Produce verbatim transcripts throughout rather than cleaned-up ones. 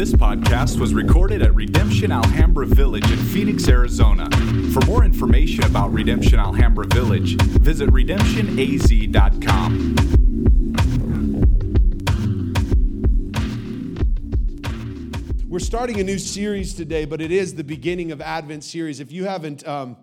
This podcast was recorded at Redemption Alhambra Village in Phoenix, Arizona. For more information about Redemption Alhambra Village, visit redemption a z dot com. We're starting a new series today, but it is the beginning of Advent series. If you haven't um,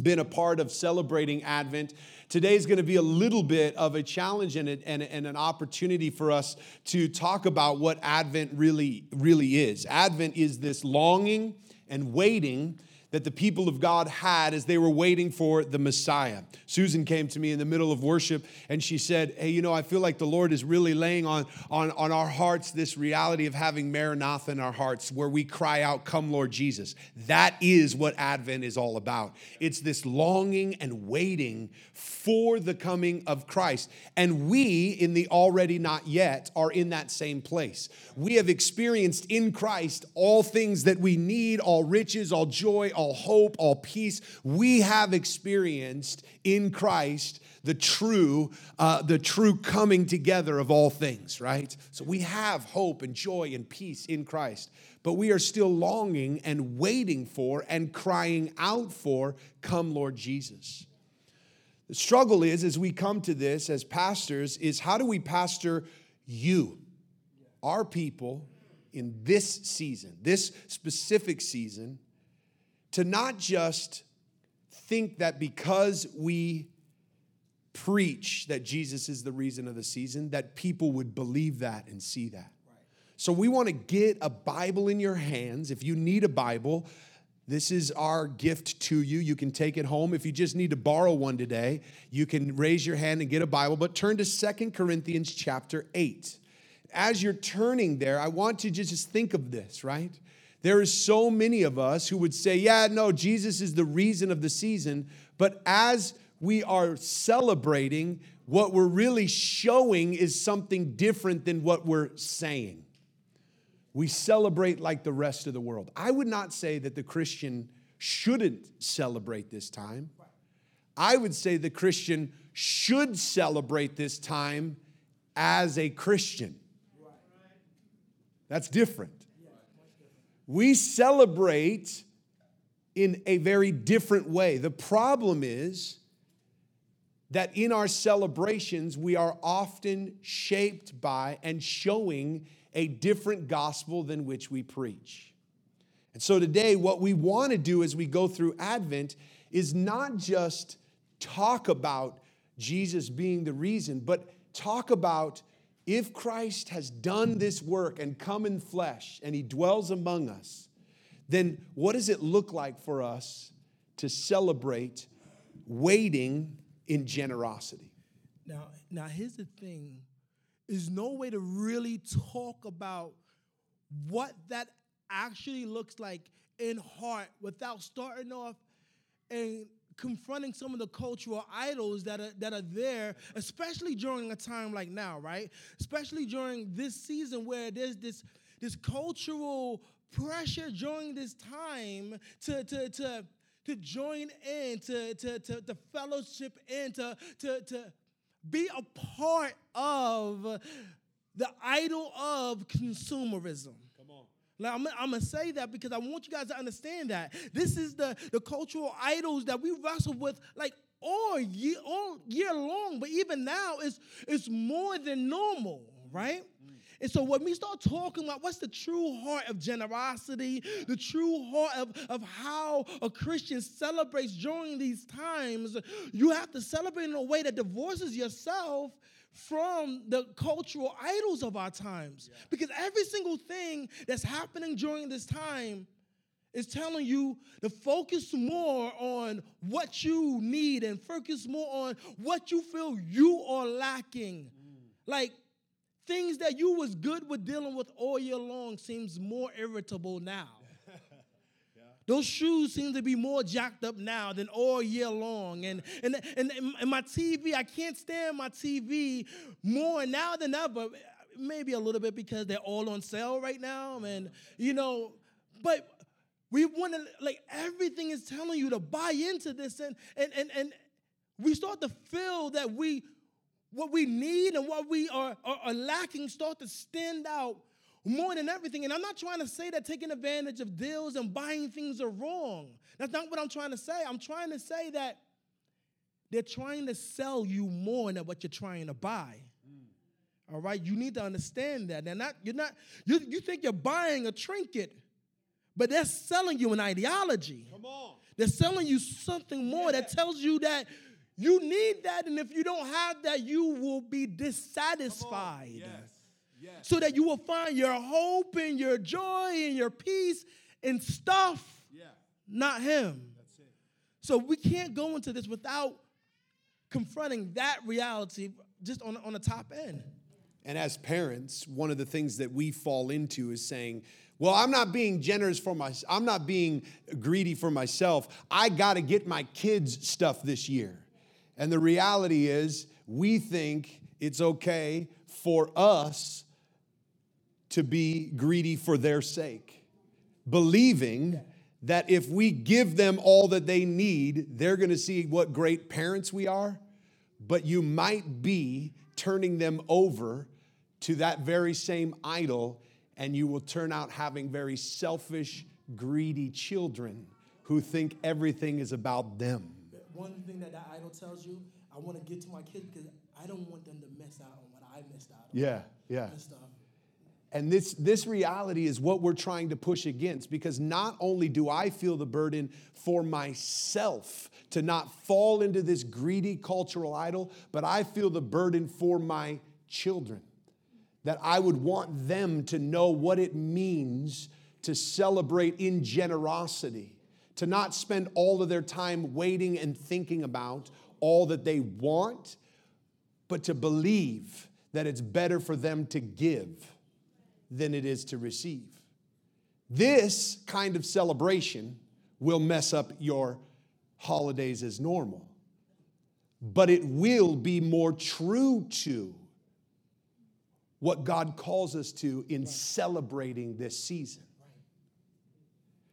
been a part of celebrating Advent, today is going to be a little bit of a challenge and, a, and, and an opportunity for us to talk about what Advent really, really is. Advent is this longing and waiting that the people of God had as they were waiting for the Messiah. Susan came to me in the middle of worship and she said, hey, you know, I feel like the Lord is really laying on, on, on our hearts this reality of having Maranatha in our hearts where we cry out, come Lord Jesus. That is what Advent is all about. It's this longing and waiting for the coming of Christ. And we in the already not yet are in that same place. We have experienced in Christ all things that we need, all riches, all joy, all all hope, all peace. We have experienced in Christ the true, uh, the true coming together of all things, right? So we have hope and joy and peace in Christ, but we are still longing and waiting for and crying out for, come Lord Jesus. The struggle is, as we come to this as pastors, is how do we pastor you, our people, in this season, this specific season, to not just think that because we preach that Jesus is the reason of the season, that people would believe that and see that. Right. So we want to get a Bible in your hands. If you need a Bible, this is our gift to you. You can take it home. If you just need to borrow one today, you can raise your hand and get a Bible. But turn to Second Corinthians chapter eight. As you're turning there, I want you to just think of this, right? There is so many of us who would say, yeah, no, Jesus is the reason of the season. But as we are celebrating, what we're really showing is something different than what we're saying. We celebrate like the rest of the world. I would not say that the Christian shouldn't celebrate this time. I would say the Christian should celebrate this time as a Christian. That's different. We celebrate in a very different way. The problem is that in our celebrations, we are often shaped by and showing a different gospel than which we preach. And so today, what we want to do as we go through Advent is not just talk about Jesus being the reason, but talk about if Christ has done this work and come in flesh and he dwells among us, then what does it look like for us to celebrate waiting in generosity? Now, now here's the thing. There's no way to really talk about what that actually looks like in heart without starting off and confronting some of the cultural idols that are that are there, especially during a time like now, right? Especially during this season where there's this this cultural pressure during this time to to to to join in, to to to, to fellowship in, to to to be a part of the idol of consumerism. Now, I'm, I'm going to say that because I want you guys to understand that. This is the, the cultural idols that we wrestle with like all year, all year long. But even now, it's, it's more than normal, right? Mm. And so when we start talking about what's the true heart of generosity, the true heart of, of how a Christian celebrates during these times, you have to celebrate in a way that divorces yourself from the cultural idols of our times. Yeah. Because every single thing that's happening during this time is telling you to focus more on what you need and focus more on what you feel you are lacking. Mm. Like, things that you was good with dealing with all year long seems more irritable now. Yeah. Those shoes seem to be more jacked up now than all year long. And, and, and, and my T V, I can't stand my T V more now than ever. Maybe a little bit because they're all on sale right now. And, you know, but we want to, like, everything is telling you to buy into this. And, and, and, and we start to feel that we... what we need and what we are, are, are lacking start to stand out more than everything. And I'm not trying to say that taking advantage of deals and buying things are wrong. That's not what I'm trying to say. I'm trying to say that they're trying to sell you more than what you're trying to buy. All right? You need to understand that. They're not, you're not, you, you think you're buying a trinket, but they're selling you an ideology. Come on. They're selling you something more yeah. that tells you that you need that, and if you don't have that, you will be dissatisfied. Yes. Yes. So that you will find your hope and your joy and your peace in stuff, yeah. not him. That's it. So we can't go into this without confronting that reality just on, on the top end. And as parents, one of the things that we fall into is saying, well, I'm not being generous for my, I'm not being greedy for myself. I got to get my kids stuff this year. And the reality is we think it's okay for us to be greedy for their sake, believing that if we give them all that they need, they're going to see what great parents we are. But you might be turning them over to that very same idol, and you will turn out having very selfish, greedy children who think everything is about them. One thing that that idol tells you, I want to give to my kids because I don't want them to miss out on what I missed out on. Yeah, yeah. And stuff. And this, this reality is what we're trying to push against, because not only do I feel the burden for myself to not fall into this greedy cultural idol, but I feel the burden for my children, that I would want them to know what it means to celebrate in generosity, to not spend all of their time waiting and thinking about all that they want, but to believe that it's better for them to give than it is to receive. This kind of celebration will mess up your holidays as normal, but it will be more true to what God calls us to in celebrating this season.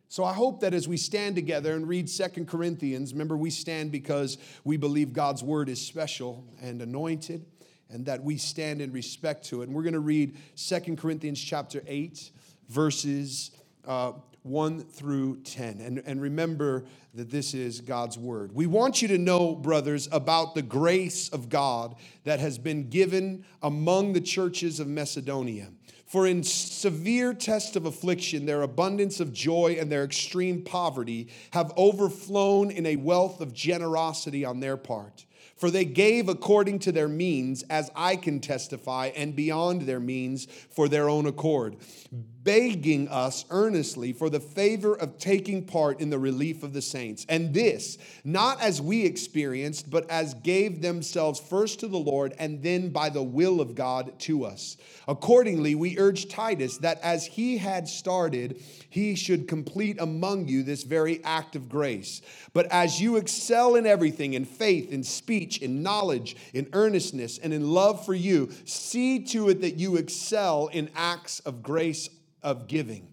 So I hope that as we stand together and read Second Corinthians, remember we stand because we believe God's word is special and anointed, and that we stand in respect to it. And we're going to read Second Corinthians chapter eight, verses uh, one through ten. And, and remember that this is God's word. We want you to know, brothers, about the grace of God that has been given among the churches of Macedonia. For in severe test of affliction, their abundance of joy and their extreme poverty have overflown in a wealth of generosity on their part. For they gave according to their means, as I can testify, and beyond their means for their own accord, begging us earnestly for the favor of taking part in the relief of the saints. And this, not as we experienced, but as gave themselves first to the Lord, and then by the will of God to us. Accordingly, we urge Titus that as he had started, he should complete among you this very act of grace. But as you excel in everything, in faith, in speech, in knowledge, in earnestness, and in love for you, see to it that you excel in acts of grace of giving.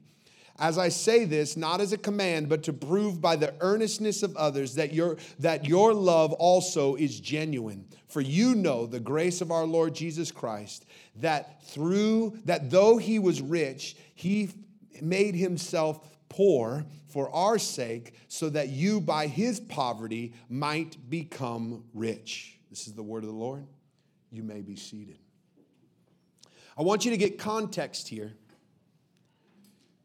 As I say this, not as a command, but to prove by the earnestness of others that your, that your love also is genuine. For you know the grace of our Lord Jesus Christ, that through that though he was rich, he made himself poor for our sake, so that you by his poverty might become rich. This is the word of the Lord. You may be seated. I want you to get context here,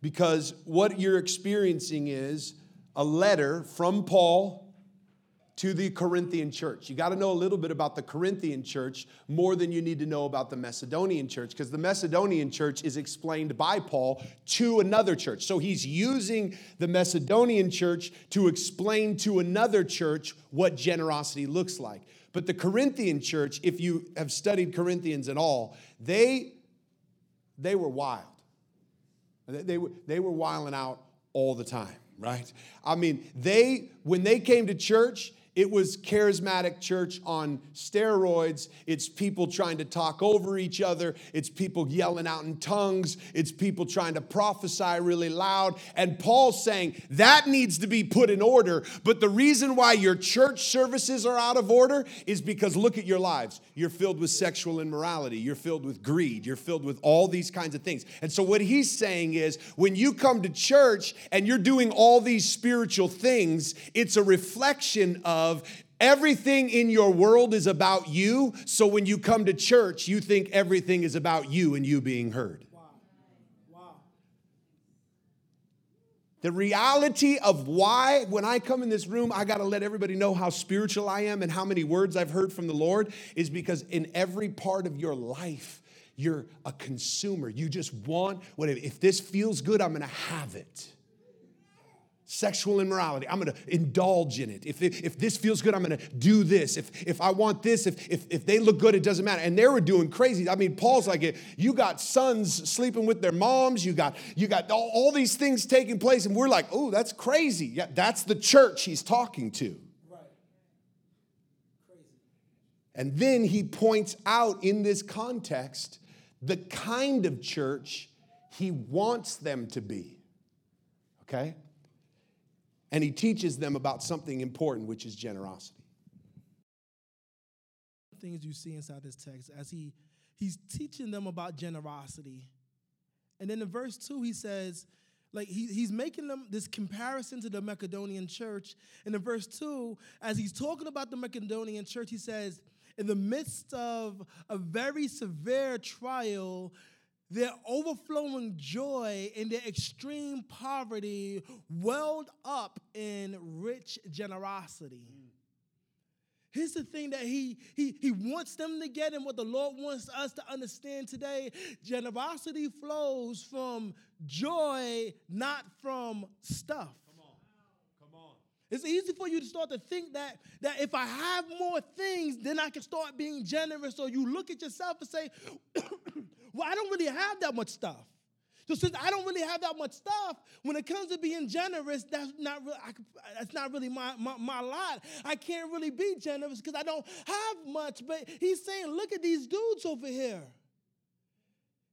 because what you're experiencing is a letter from Paul to the Corinthian church. You got to know a little bit about the Corinthian church more than you need to know about the Macedonian church, because the Macedonian church is explained by Paul to another church. So he's using the Macedonian church to explain to another church what generosity looks like. But the Corinthian church, if you have studied Corinthians at all, they they were wild. They were, they were wilding out all the time, right? I mean, they when they came to church, It was charismatic church on steroids. It's people trying to talk over each other. It's people yelling out in tongues. It's people trying to prophesy really loud. And Paul's saying that needs to be put in order. But the reason why your church services are out of order is because look at your lives. You're filled with sexual immorality. You're filled with greed. You're filled with all these kinds of things. And so what he's saying is when you come to church and you're doing all these spiritual things, it's a reflection of Of everything in your world is about you. So when you come to church, you think everything is about you and you being heard. Wow. Wow. The reality of why, when I come in this room, I got to let everybody know how spiritual I am and how many words I've heard from the Lord is because in every part of your life, you're a consumer. You just want whatever. If this feels good, I'm going to have it. Sexual immorality, I'm going to indulge in it. If, if this feels good, I'm going to do this. If if I want this, if, if if they look good, it doesn't matter. And they were doing crazy. I mean, Paul's like, you got sons sleeping with their moms. You got you got all, all these things taking place. And we're like, oh, that's crazy. Yeah, that's the church he's talking to. Right. Crazy. And then he points out in this context the kind of church he wants them to be. Okay? And he teaches them about something important, which is generosity. Things you see inside this text as he he's teaching them about generosity. And then in verse two, he says, like he, he's making them this comparison to the Macedonian church. And in verse two, as he's talking about the Macedonian church, he says, in the midst of a very severe trial, their overflowing joy and their extreme poverty welled up in rich generosity. Here's the thing that he, he, he wants them to get and what the Lord wants us to understand today. Generosity flows from joy, not from stuff. It's easy for you to start to think that, that if I have more things, then I can start being generous. Or you look at yourself and say, well, I don't really have that much stuff. So since I don't really have that much stuff, when it comes to being generous, that's not really, I, that's not really my, my, my lot. I can't really be generous because I don't have much. But he's saying, look at these dudes over here.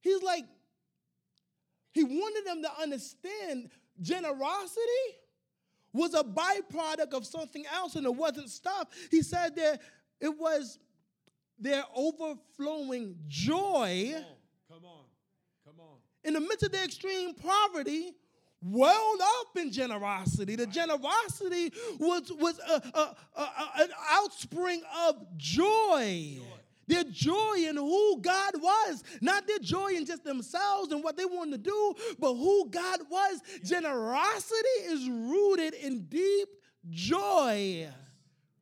He's like, he wanted them to understand generosity was a byproduct of something else, and it wasn't stuff. He said that it was their overflowing joy. Come on, come on, come on. In the midst of their extreme poverty, welled up in generosity. The generosity was, was a, a, a, an outspring of joy. joy. Their joy in who God was, not their joy in just themselves and what they wanted to do, but who God was. Generosity is rooted in deep joy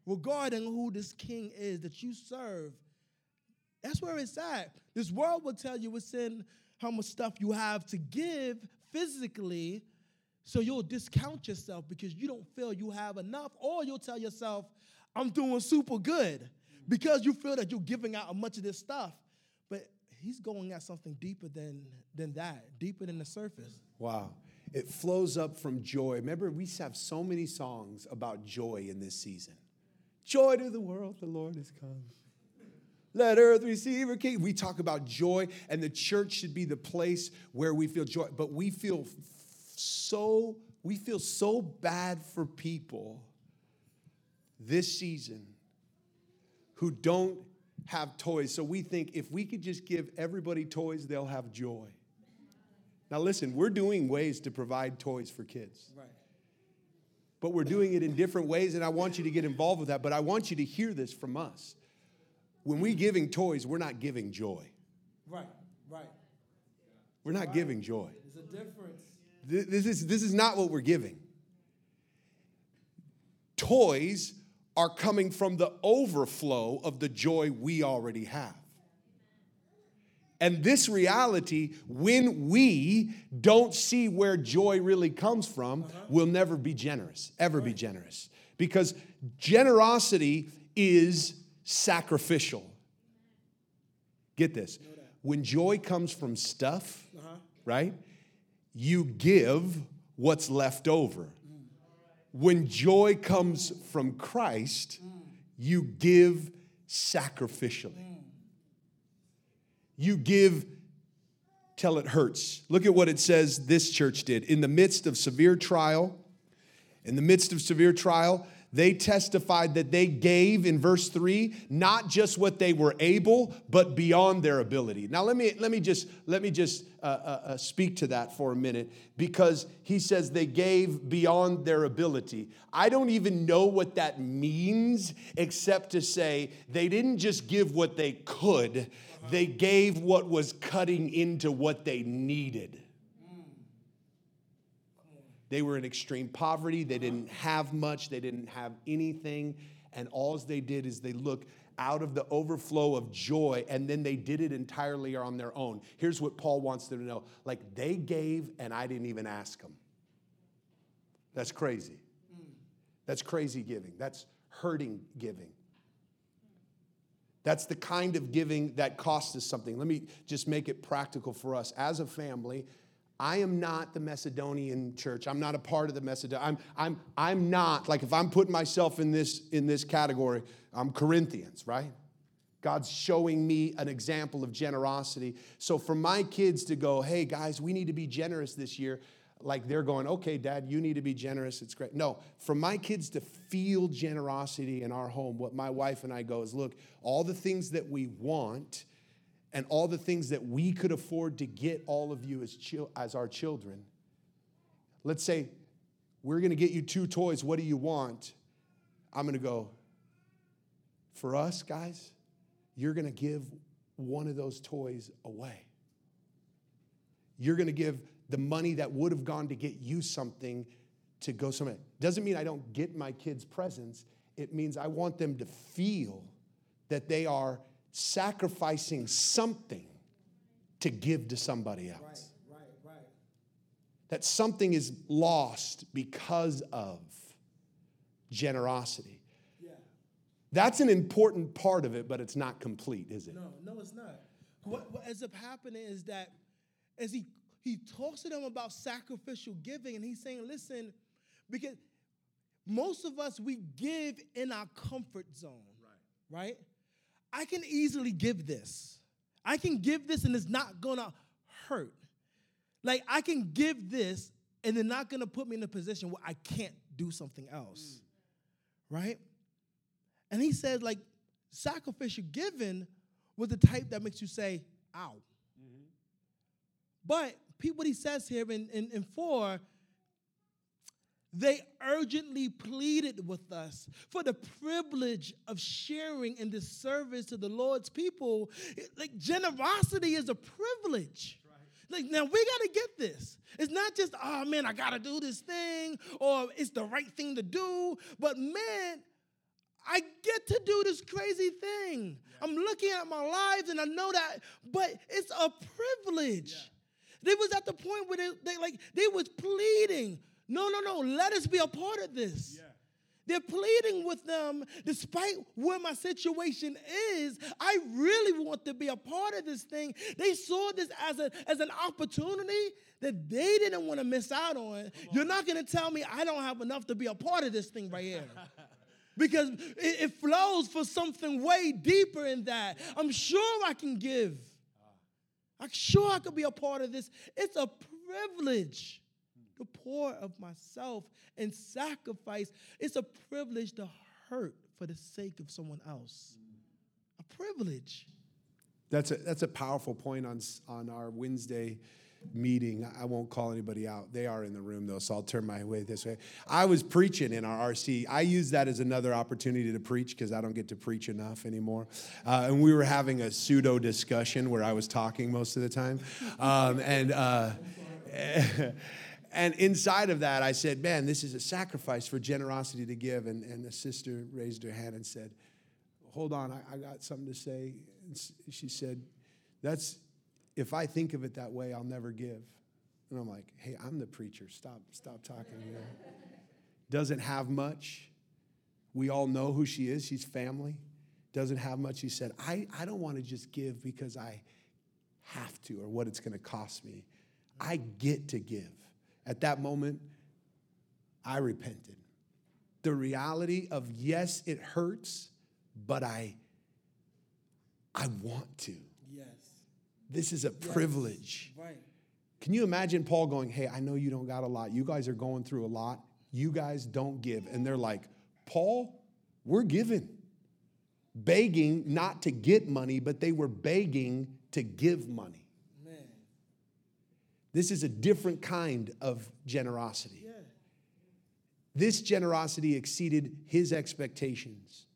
regarding who this king is that you serve. That's where it's at. This world will tell you it's in how much stuff you have to give physically, so you'll discount yourself because you don't feel you have enough, or you'll tell yourself, I'm doing super good, because you feel that you're giving out a much of this stuff. But he's going at something deeper than, than that, deeper than the surface. Wow. It flows up from joy. Remember, we have so many songs about joy in this season. Joy to the world, the Lord has come. Let earth receive her king. We talk about joy, and the church should be the place where we feel joy. But we feel so, we feel so bad for people this season who don't have toys. So we think if we could just give everybody toys, they'll have joy. Now listen, we're doing ways to provide toys for kids. Right. But we're doing it in different ways, and I want you to get involved with that, but I want you to hear this from us. When we're giving toys, we're not giving joy. Right, right. We're not right. giving joy. There's a difference. This is, this is not what we're giving. Toys are coming from the overflow of the joy we already have. And this reality, when we don't see where joy really comes from, uh-huh. we'll never be generous, ever right. be generous. Because generosity is sacrificial. Get this. When joy comes from stuff, uh-huh. right, you give what's left over. when joy comes from Christ, mm. you give sacrificially. Mm. You give till it hurts. Look at what it says this church did. In the midst of severe trial, in the midst of severe trial, they testified that they gave, in verse three, not just what they were able, but beyond their ability. Now, let me let me just let me just uh, uh, speak to that for a minute, because he says they gave beyond their ability. I don't even know what that means, except to say they didn't just give what they could. They gave what was cutting into what they needed. They were in extreme poverty. They didn't have much. They didn't have anything. And all they did is they looked out of the overflow of joy, and then they did it entirely on their own. Here's what Paul wants them to know. Like, they gave, and I didn't even ask them. That's crazy. That's crazy giving. That's hurting giving. That's the kind of giving that costs us something. Let me just make it practical for us. As a family, I am not the Macedonian church. I'm not a part of the Macedonian. I'm, I'm, I'm not, like, if I'm putting myself in this, in this category, I'm Corinthians, right? God's showing me an example of generosity. So for my kids to go, hey, guys, we need to be generous this year, like they're going, okay, Dad, you need to be generous. It's great. No, for my kids to feel generosity in our home, what my wife and I go is, look, all the things that we want and all the things that we could afford to get all of you as chil- as our children. Let's say we're going to get you two toys. What do you want? I'm going to go, for us, guys, you're going to give one of those toys away. You're going to give the money that would have gone to get you something to go somewhere. Doesn't mean I don't get my kids presents. It means I want them to feel that they are sacrificing something to give to somebody else. Right, right, right. That something is lost because of generosity. Yeah. That's an important part of it, but it's not complete, is it? No, no, it's not. What, what ends up happening is that as he, he talks to them about sacrificial giving, and he's saying, listen, because most of us, we give in our comfort zone, right? Right? I can easily give this. I can give this and it's not going to hurt. Like, I can give this and they're not going to put me in a position where I can't do something else. Mm. Right? And he says, like, sacrificial giving was the type that makes you say, ow. Mm-hmm. But what he says here in, in, in four, they urgently pleaded with us for the privilege of sharing in this service to the Lord's people. Like, generosity is a privilege. Right. Like, now we got to get this. It's not just, oh, man, I got to do this thing, or it's the right thing to do. But, man, I get to do this crazy thing. Yeah. I'm looking at my lives, and I know that, but it's a privilege. Yeah. They was at the point where they, they like, they was pleading, no, no, no, let us be a part of this. Yeah. They're pleading with them, despite where my situation is, I really want to be a part of this thing. They saw this as, a, as an opportunity that they didn't want to miss out on. on. You're not going to tell me I don't have enough to be a part of this thing right here. Because it, it flows for something way deeper in that. I'm sure I can give. I'm sure I could be a part of this. It's a privilege. The poor of myself and sacrifice. It's a privilege to hurt for the sake of someone else. A privilege. That's a that's a powerful point on on our Wednesday meeting. I won't call anybody out. They are in the room, though, so I'll turn my way this way. I was preaching in our R C. I use that as another opportunity to preach because I don't get to preach enough anymore. Uh, and we were having a pseudo discussion where I was talking most of the time. Um, and... Uh, And inside of that, I said, man, this is a sacrifice for generosity to give. And, and the sister raised her hand and said, hold on, I, I got something to say. And she said, that's, if I think of it that way, I'll never give. And I'm like, hey, I'm the preacher. Stop, stop talking. You know? Doesn't have much. We all know who she is. She's family. Doesn't have much. She said, I, I don't want to just give because I have to or what it's going to cost me. I get to give. At that moment, I repented. the reality of, yes, it hurts, but I, I want to. Yes. This is a yes. privilege. Right. Can you imagine Paul going, hey, I know you don't got a lot. You guys are going through a lot. You guys don't give. And they're like, Paul, we're giving. Begging not to get money, but they were begging to give money. Man. This is a different kind of generosity. Yeah. This generosity exceeded his expectations.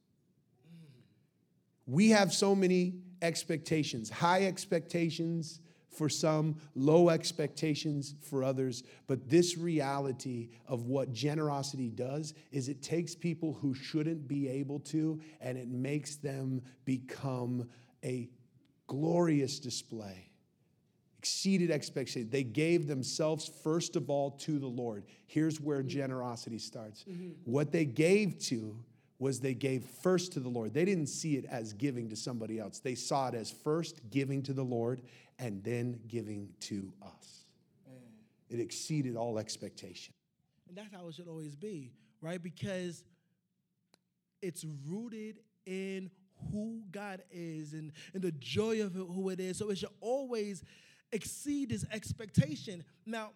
We have so many expectations, high expectations for some, low expectations for others. But this reality of what generosity does is it takes people who shouldn't be able to, and it makes them become a glorious display. Exceeded expectation. They gave themselves, first of all, to the Lord. Here's where generosity starts. Mm-hmm. What they gave to was they gave first to the Lord. They didn't see it as giving to somebody else. They saw it as first giving to the Lord and then giving to us. Man. It exceeded all expectation. And that's how it should always be, right? Because it's rooted in who God is and, and the joy of who it is. So it should always exceed his expectation. Now,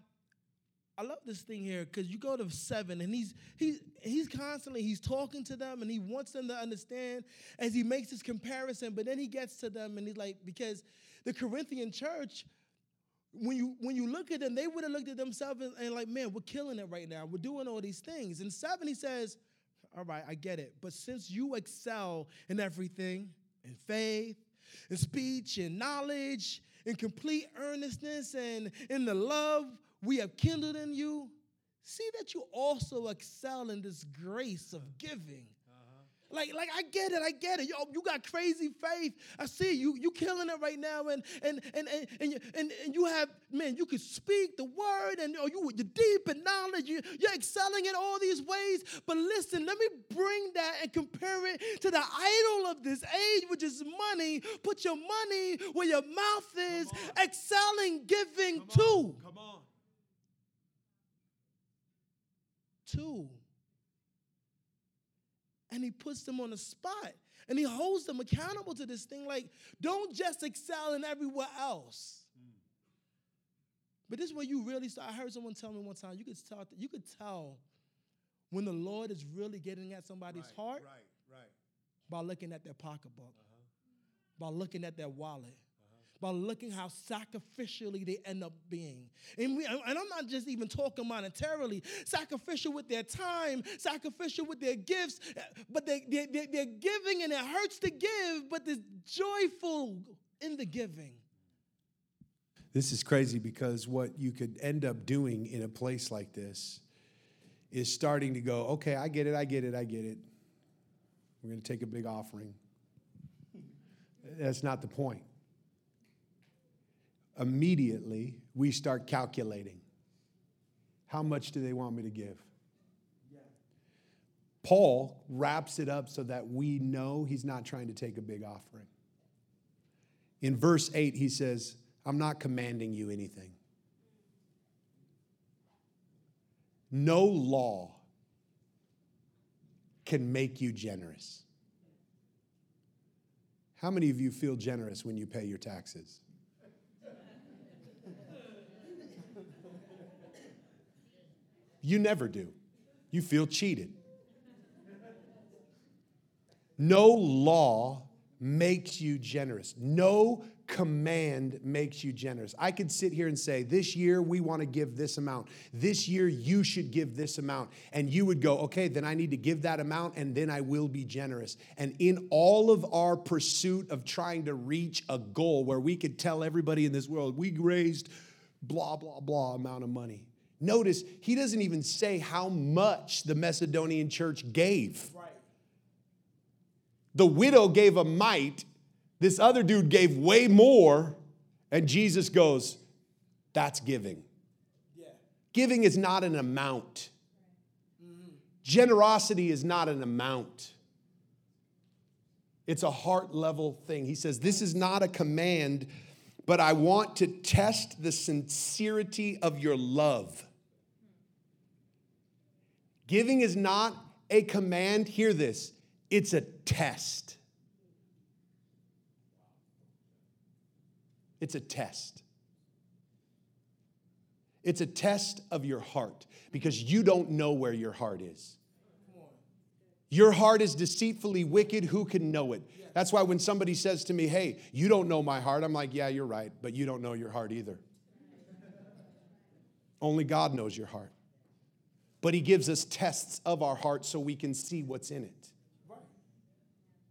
I love this thing here because you go to seven and he's he's he's constantly he's talking to them and he wants them to understand as he makes this comparison. But then he gets to them and he's like, because the Corinthian church, when you when you look at them, they would have looked at themselves and, and like, man, we're killing it right now. We're doing all these things. And seven, he says, all right, I get it. But since you excel in everything, in faith, in speech, in knowledge, in complete earnestness, and in the love we have kindled in you, see that you also excel in this grace of giving. Uh-huh. Like, like I get it, I get it. Yo, you got crazy faith. I see you, you killing it right now, and and and and and you, and, and you have, man, you can speak the word, and oh, you you're deep in knowledge. You, you're excelling in all these ways. But listen, let me bring that and compare it to the idol of this age, which is money. Put your money where your mouth is. Excelling, giving Come on. too. Come on. Too. And he puts them on the spot and he holds them accountable to this thing. Like, don't just excel in everywhere else. Mm. But this is where you really start. I heard someone tell me one time, you could tell, you could tell when the Lord is really getting at somebody's right, heart right, right. by looking at their pocketbook, uh-huh. by looking at their wallet. By looking how sacrificially they end up being. And, we, and I'm not just even talking monetarily. Sacrificial with their time, sacrificial with their gifts, but they, they, they, they're giving and it hurts to give, but they're joyful in the giving. This is crazy because what you could end up doing in a place like this is starting to go, okay, I get it, I get it, I get it. We're going to take a big offering. That's not the point. Immediately, we start calculating. How much do they want me to give? Yeah. Paul wraps it up so that we know he's not trying to take a big offering. In verse eight, he says, I'm not commanding you anything. No law can make you generous. How many of you feel generous when you pay your taxes? You never do. You feel cheated. No law makes you generous. No command makes you generous. I could sit here and say, this year we want to give this amount. This year you should give this amount. And you would go, okay, then I need to give that amount and then I will be generous. And in all of our pursuit of trying to reach a goal where we could tell everybody in this world, we raised blah, blah, blah amount of money. Notice, he doesn't even say how much the Macedonian church gave. Right. The widow gave a mite. This other dude gave way more. And Jesus goes, that's giving. Yeah. Giving is not an amount. Mm-hmm. Generosity is not an amount. It's a heart level thing. He says, this is not a command, but I want to test the sincerity of your love. Giving is not a command. Hear this. It's a test. It's a test. It's a test of your heart because you don't know where your heart is. Your heart is deceitfully wicked. Who can know it? That's why when somebody says to me, hey, you don't know my heart, I'm like, yeah, you're right, but you don't know your heart either. Only God knows your heart. But he gives us tests of our heart so we can see what's in it.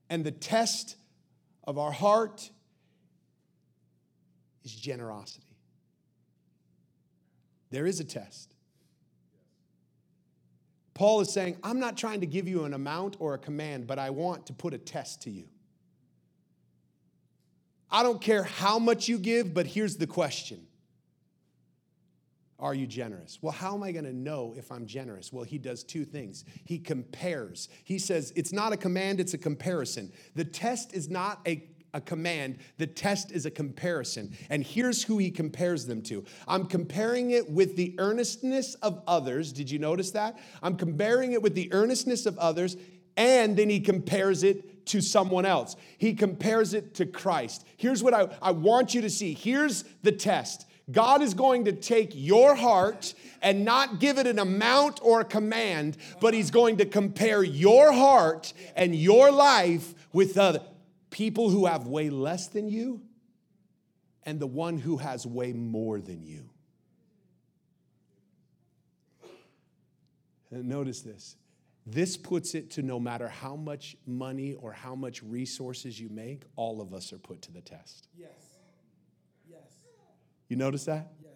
And the test of our heart is generosity. There is a test. Paul is saying, I'm not trying to give you an amount or a command, but I want to put a test to you. I don't care how much you give, but here's the question. Are you generous? Well, how am I going to know if I'm generous? Well, he does two things. He compares. He says, it's not a command, it's a comparison. The test is not a A command. The test is a comparison. And here's who he compares them to. I'm comparing it with the earnestness of others. Did you notice that? I'm comparing it with the earnestness of others. And then he compares it to someone else. He compares it to Christ. Here's what I, I want you to see. Here's the test. God is going to take your heart and not give it an amount or a command, but he's going to compare your heart and your life with others. People who have way less than you and the one who has way more than you. And notice this. This puts it to no matter how much money or how much resources you make, all of us are put to the test. Yes. Yes. You notice that? Yes.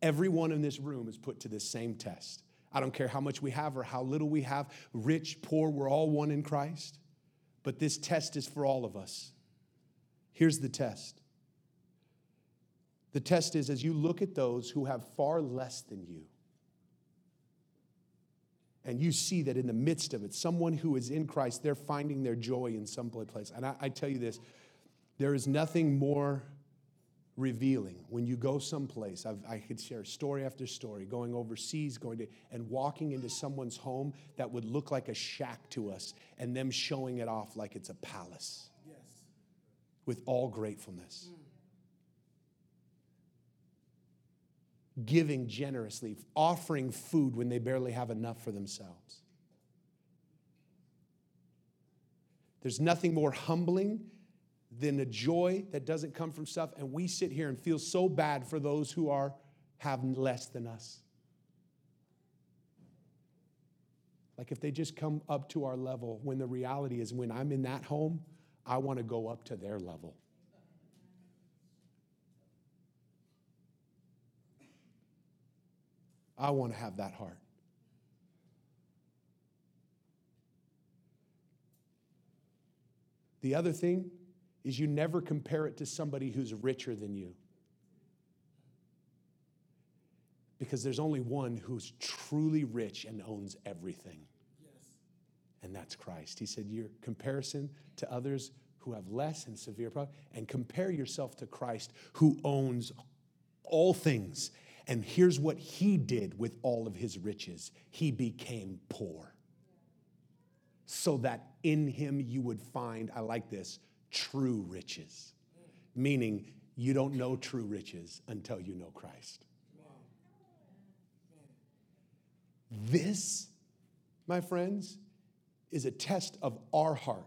Everyone in this room is put to this same test. I don't care how much we have or how little we have, rich, poor, we're all one in Christ. But this test is for all of us. Here's the test. The test is as you look at those who have far less than you, and you see that in the midst of it, someone who is in Christ, they're finding their joy in some place. And I, I tell you this, there is nothing more revealing when you go someplace. I've, I could share story after story, going overseas, going to, and walking into someone's home that would look like a shack to us, and them showing it off like it's a palace. Yes. With all gratefulness. Mm. Giving generously, offering food when they barely have enough for themselves. There's nothing more humbling than the joy that doesn't come from stuff, and we sit here and feel so bad for those who are have less than us. Like if they just come up to our level, when the reality is when I'm in that home, I want to go up to their level. I want to have that heart. The other thing is you never compare it to somebody who's richer than you. Because there's only one who's truly rich and owns everything. Yes. And that's Christ. He said, your comparison to others who have less and severe problems, and compare yourself to Christ who owns all things. And here's what he did with all of his riches. He became poor. So that in him you would find, I like this, true riches, meaning you don't know true riches until you know Christ. This, my friends, is a test of our heart.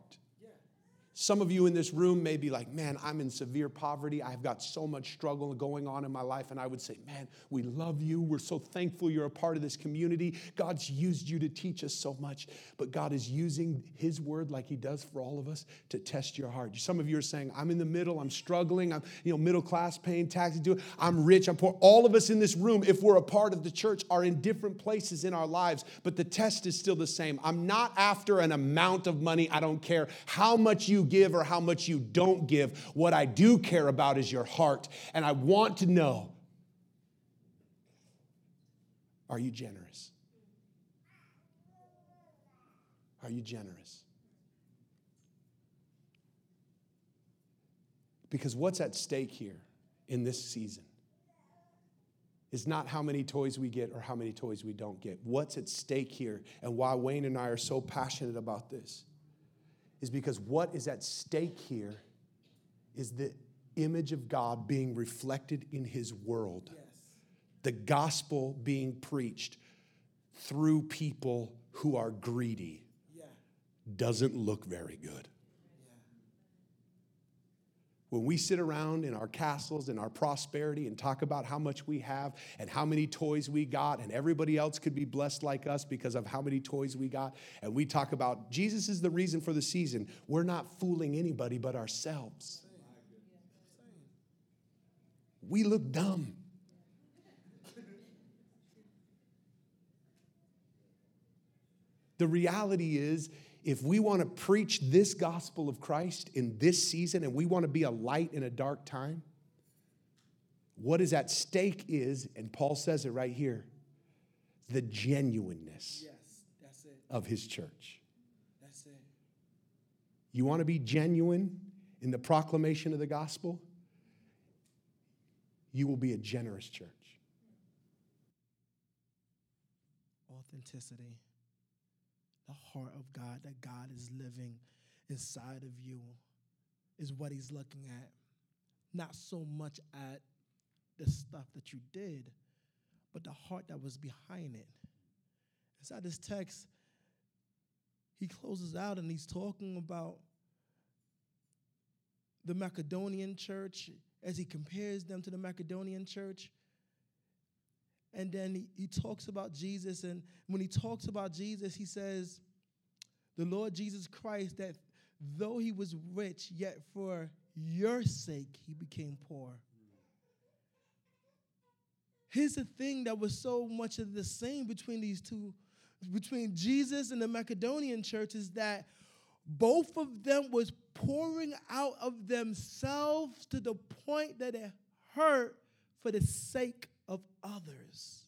Some of you in this room may be like, man, I'm in severe poverty. I've got so much struggle going on in my life. And I would say, man, we love you. We're so thankful you're a part of this community. God's used you to teach us so much. But God is using his word like he does for all of us to test your heart. Some of you are saying, I'm in the middle. I'm struggling. I'm, you know, middle class, paying taxes. I'm rich. I'm poor. All of us in this room, if we're a part of the church, are in different places in our lives. But the test is still the same. I'm not after an amount of money. I don't care how much you give or how much you don't give. What I do care about is your heart. And I want to know, are you generous? Are you generous? Because what's at stake here in this season is not how many toys we get or how many toys we don't get. What's at stake here and why Wayne and I are so passionate about this is because what is at stake here is the image of God being reflected in his world. Yes. The gospel being preached through people who are greedy. Yeah. Doesn't look very good. When we sit around in our castles and our prosperity and talk about how much we have and how many toys we got and everybody else could be blessed like us because of how many toys we got, and we talk about Jesus is the reason for the season, we're not fooling anybody but ourselves. We look dumb. The reality is, if we want to preach this gospel of Christ in this season and we want to be a light in a dark time, what is at stake is, and Paul says it right here, the genuineness yes, that's it. of his church. That's it. You want to be genuine in the proclamation of the gospel? You will be a generous church. Authenticity. The heart of God, that God is living inside of you, is what he's looking at. Not so much at the stuff that you did, but the heart that was behind it. Inside this text, he closes out and he's talking about the Macedonian church as he compares them to the Macedonian church. And then he, he talks about Jesus, and when he talks about Jesus, he says, the Lord Jesus Christ, that though he was rich, yet for your sake he became poor. Here's the thing that was so much of the same between these two, between Jesus and the Macedonian church, is that both of them was pouring out of themselves to the point that it hurt for the sake of of others.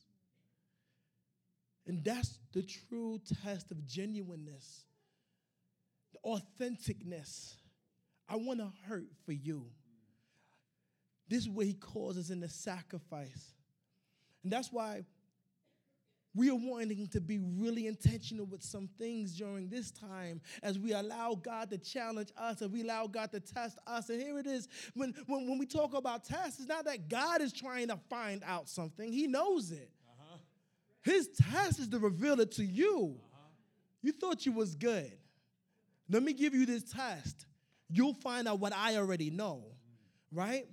And that's the true test of genuineness, the authenticness. I want to hurt for you. This is what he calls us in the sacrifice. And that's why we are wanting to be really intentional with some things during this time as we allow God to challenge us and we allow God to test us. And here it is. When, when, when we talk about tests, it's not that God is trying to find out something. He knows it. Uh-huh. His test is to reveal it to you. Uh-huh. You thought you was good. Let me give you this test. You'll find out what I already know, mm. right?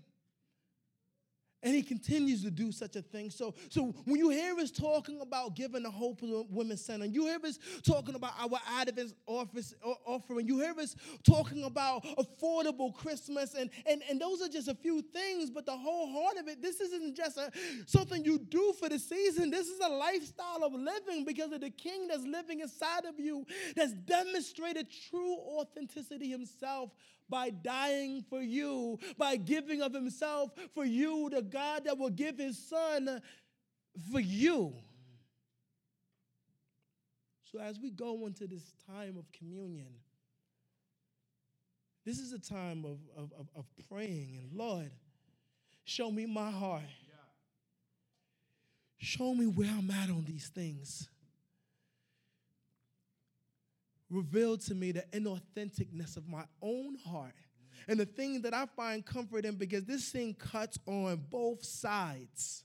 And he continues to do such a thing. So, so when you hear us talking about giving the Hope Women's Center, you hear us talking about our Advent office, offering, you hear us talking about affordable Christmas, and, and, and those are just a few things, but the whole heart of it, this isn't just a, something you do for the season. This is a lifestyle of living because of the King that's living inside of you, that's demonstrated true authenticity himself, by dying for you, by giving of himself for you, the God that will give his son for you. So as we go into this time of communion, this is a time of, of, of, of praying. And Lord, show me my heart. Yeah. Show me where I'm at on these things. Reveal to me the inauthenticness of my own heart and the thing that I find comfort in, because this thing cuts on both sides.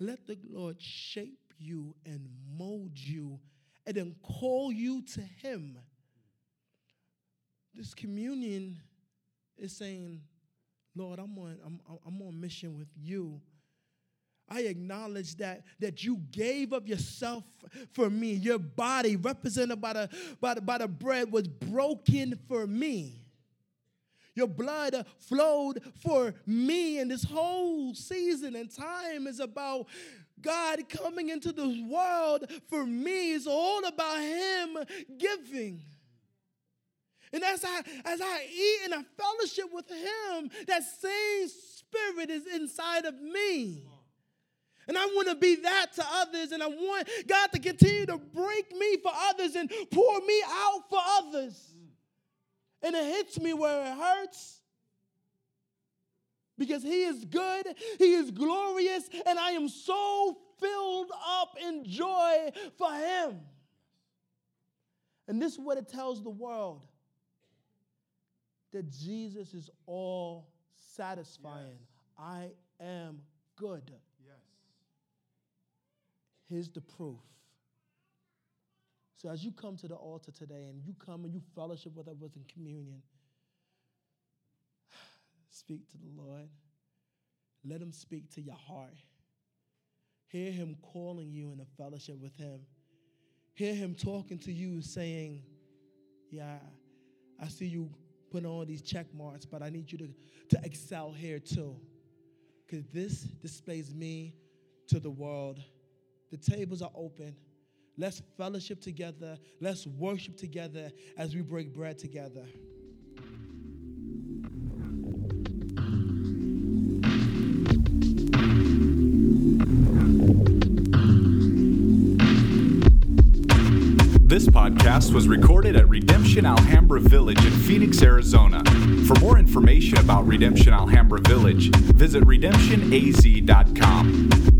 Let the Lord shape you and mold you and then call you to him. This communion is saying, Lord, I'm on, I'm, I'm on mission with you. I acknowledge that, that you gave up yourself for me. Your body, represented by the, by the, by the bread, was broken for me. Your blood flowed for me. And this whole season and time is about God coming into this world for me. It's all about him giving. And as I, as I eat and I fellowship with him, that same spirit is inside of me. And I want to be that to others, and I want God to continue to break me for others and pour me out for others. Mm. And it hits me where it hurts. because he is good, he is glorious, and I am so filled up in joy for him. And this is what it tells the world, that Jesus is all satisfying. Yes. I am good. Yes. Here's the proof. So as you come to the altar today and you come and you fellowship with us in communion, speak to the Lord. Let him speak to your heart. Hear him calling you in a fellowship with him. Hear him talking to you saying, yeah, I see you putting all these check marks, but I need you to, to excel here too. Because this displays me to the world. The tables are open. Let's fellowship together. Let's worship together as we break bread together. This podcast was recorded at Redemption Alhambra Village in Phoenix, Arizona. For more information about Redemption Alhambra Village, visit redemption a z dot com.